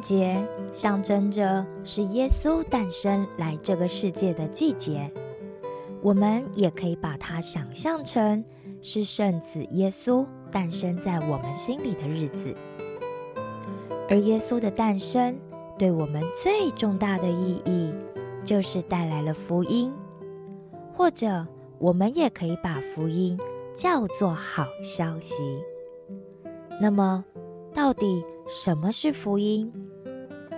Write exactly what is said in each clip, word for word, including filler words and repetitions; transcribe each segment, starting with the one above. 诞节象征着是耶稣诞生来这个世界的季节，我们也可以把它想象成是圣子耶稣诞生在我们心里的日子。而耶稣的诞生对我们最重大的意义就是带来了福音，或者我们也可以把福音叫做好消息。那么到底什么是福音？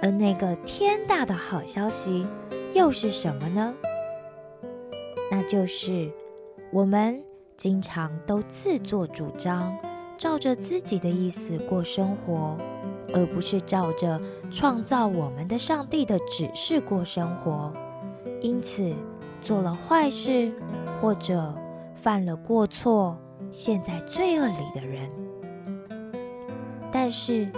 而那个天大的好消息又是什么呢？那就是我们经常都自作主张，照着自己的意思过生活，而不是照着创造我们的上帝的指示过生活，因此做了坏事或者犯了过错，陷在罪恶里的人。但是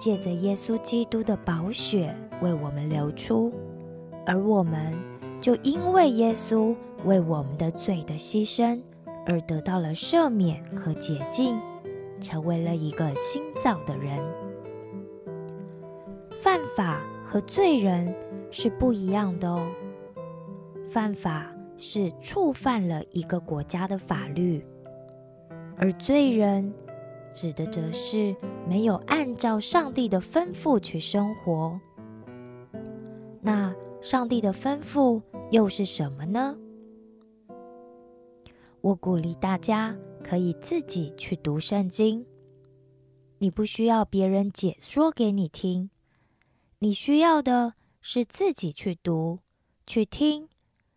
借着耶稣基督的宝血为我们流出，而我们就因为耶稣为我们的罪的牺牲而得到了赦免和洁净，成为了一个新造的人。犯法和罪人是不一样的哦。犯法是触犯了一个国家的法律，而罪人指的则是没有按照上帝的吩咐去生活。那上帝的吩咐又是什么呢？我鼓励大家可以自己去读圣经，你不需要别人解说给你听，你需要的是自己去读、去听，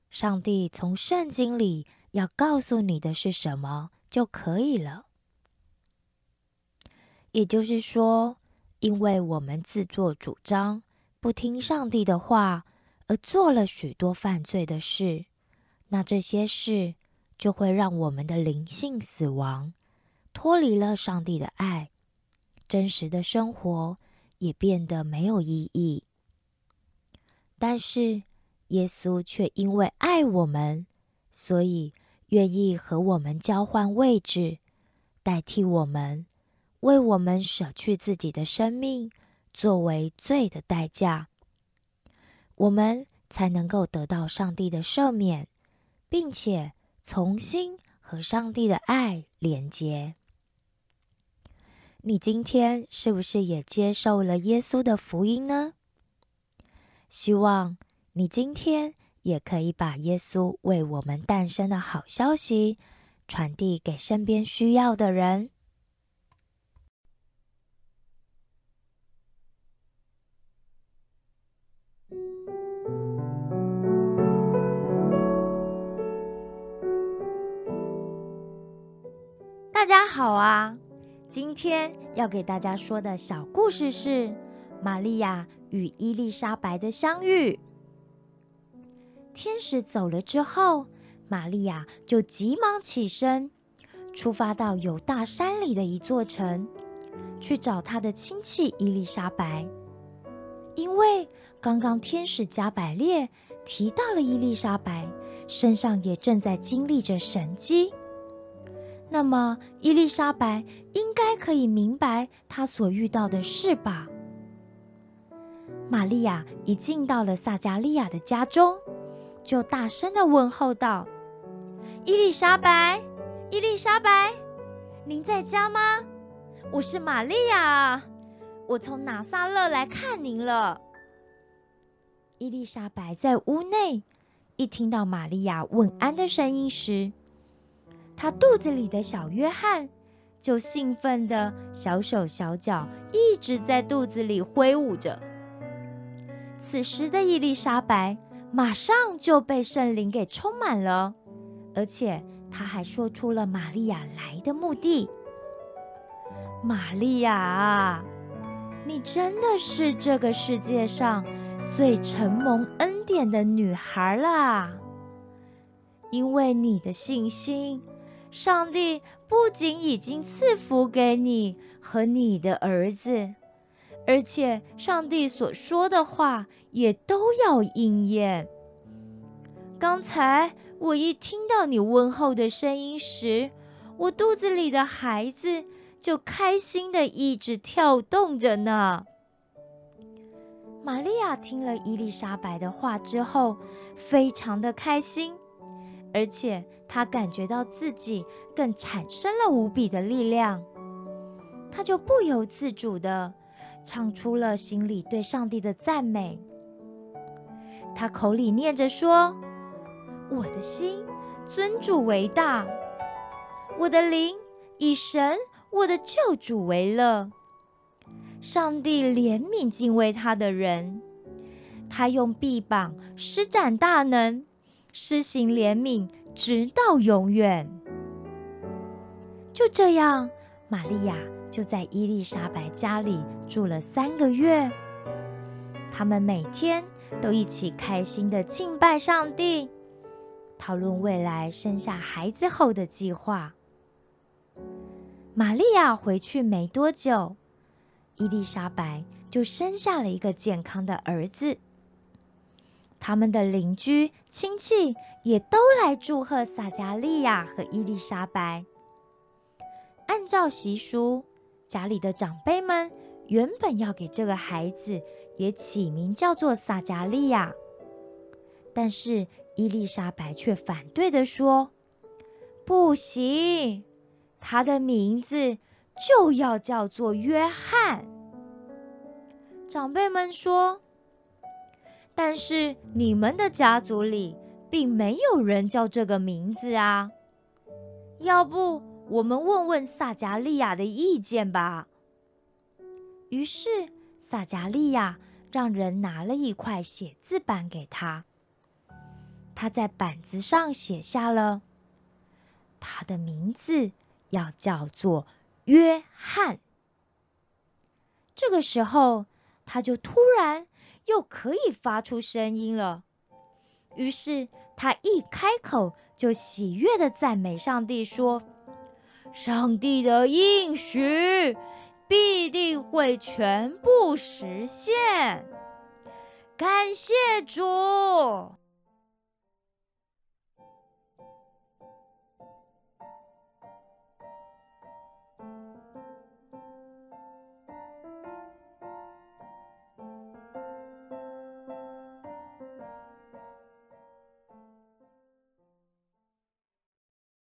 上帝从圣经里要告诉你的是什么就可以了。也就是说，因为我们自作主张，不听上帝的话，而做了许多犯罪的事，那这些事就会让我们的灵性死亡，脱离了上帝的爱，真实的生活也变得没有意义。但是耶稣却因为爱我们，所以愿意和我们交换位置，代替我们，为我们舍去自己的生命作为罪的代价，我们才能够得到上帝的赦免，并且重新和上帝的爱连接。你今天是不是也接受了耶稣的福音呢？希望你今天也可以把耶稣为我们诞生的好消息传递给身边需要的人。大家好啊，今天要给大家说的小故事是玛利亚与伊丽莎白的相遇。天使走了之后，玛利亚就急忙起身，出发到犹大山里的一座城，去找她的亲戚伊丽莎白。因为刚刚天使加百列提到了伊丽莎白，身上也正在经历着神迹，那么伊丽莎白应该可以明白她所遇到的事吧。玛利亚一进到了撒加利亚的家中，就大声地问候道：伊丽莎白，伊丽莎白，您在家吗？我是玛利亚，我从拿撒勒来看您了。伊丽莎白在屋内，一听到玛利亚问安的声音时，他肚子里的小约翰就兴奋的小手小脚一直在肚子里挥舞着。此时的伊丽莎白马上就被圣灵给充满了，而且她还说出了玛利亚来的目的。玛利亚啊，你真的是这个世界上最承蒙恩典的女孩啦！因为你的信心，上帝不仅已经赐福给你和你的儿子，而且上帝所说的话也都要应验。刚才我一听到你问候的声音时，我肚子里的孩子就开心的一直跳动着呢。玛利亚听了伊丽莎白的话之后，非常的开心，而且她感觉到自己更产生了无比的力量。她就不由自主地唱出了心里对上帝的赞美。她口里念着说：我的心尊主为大，我的灵以神我的救主为乐。上帝怜悯敬畏他的人，他用臂膀施展大能，施行怜悯直到永远。就这样，玛利亚就在伊丽莎白家里住了三个月。他们每天都一起开心地敬拜上帝，讨论未来生下孩子后的计划。玛利亚回去没多久，伊丽莎白就生下了一个健康的儿子。他们的邻居亲戚也都来祝贺撒加利亚和伊丽莎白。按照习俗，家里的长辈们原本要给这个孩子也起名叫做撒加利亚，但是伊丽莎白却反对地说：不行，他的名字就要叫做约翰。长辈们说：但是你们的家族里并没有人叫这个名字啊，要不我们问问撒加利亚的意见吧。于是撒加利亚让人拿了一块写字板给他，他在板子上写下了他的名字要叫做约翰。这个时候，他就突然又可以发出声音了。于是他一开口就喜悦地赞美上帝说：上帝的应许必定会全部实现，感谢主。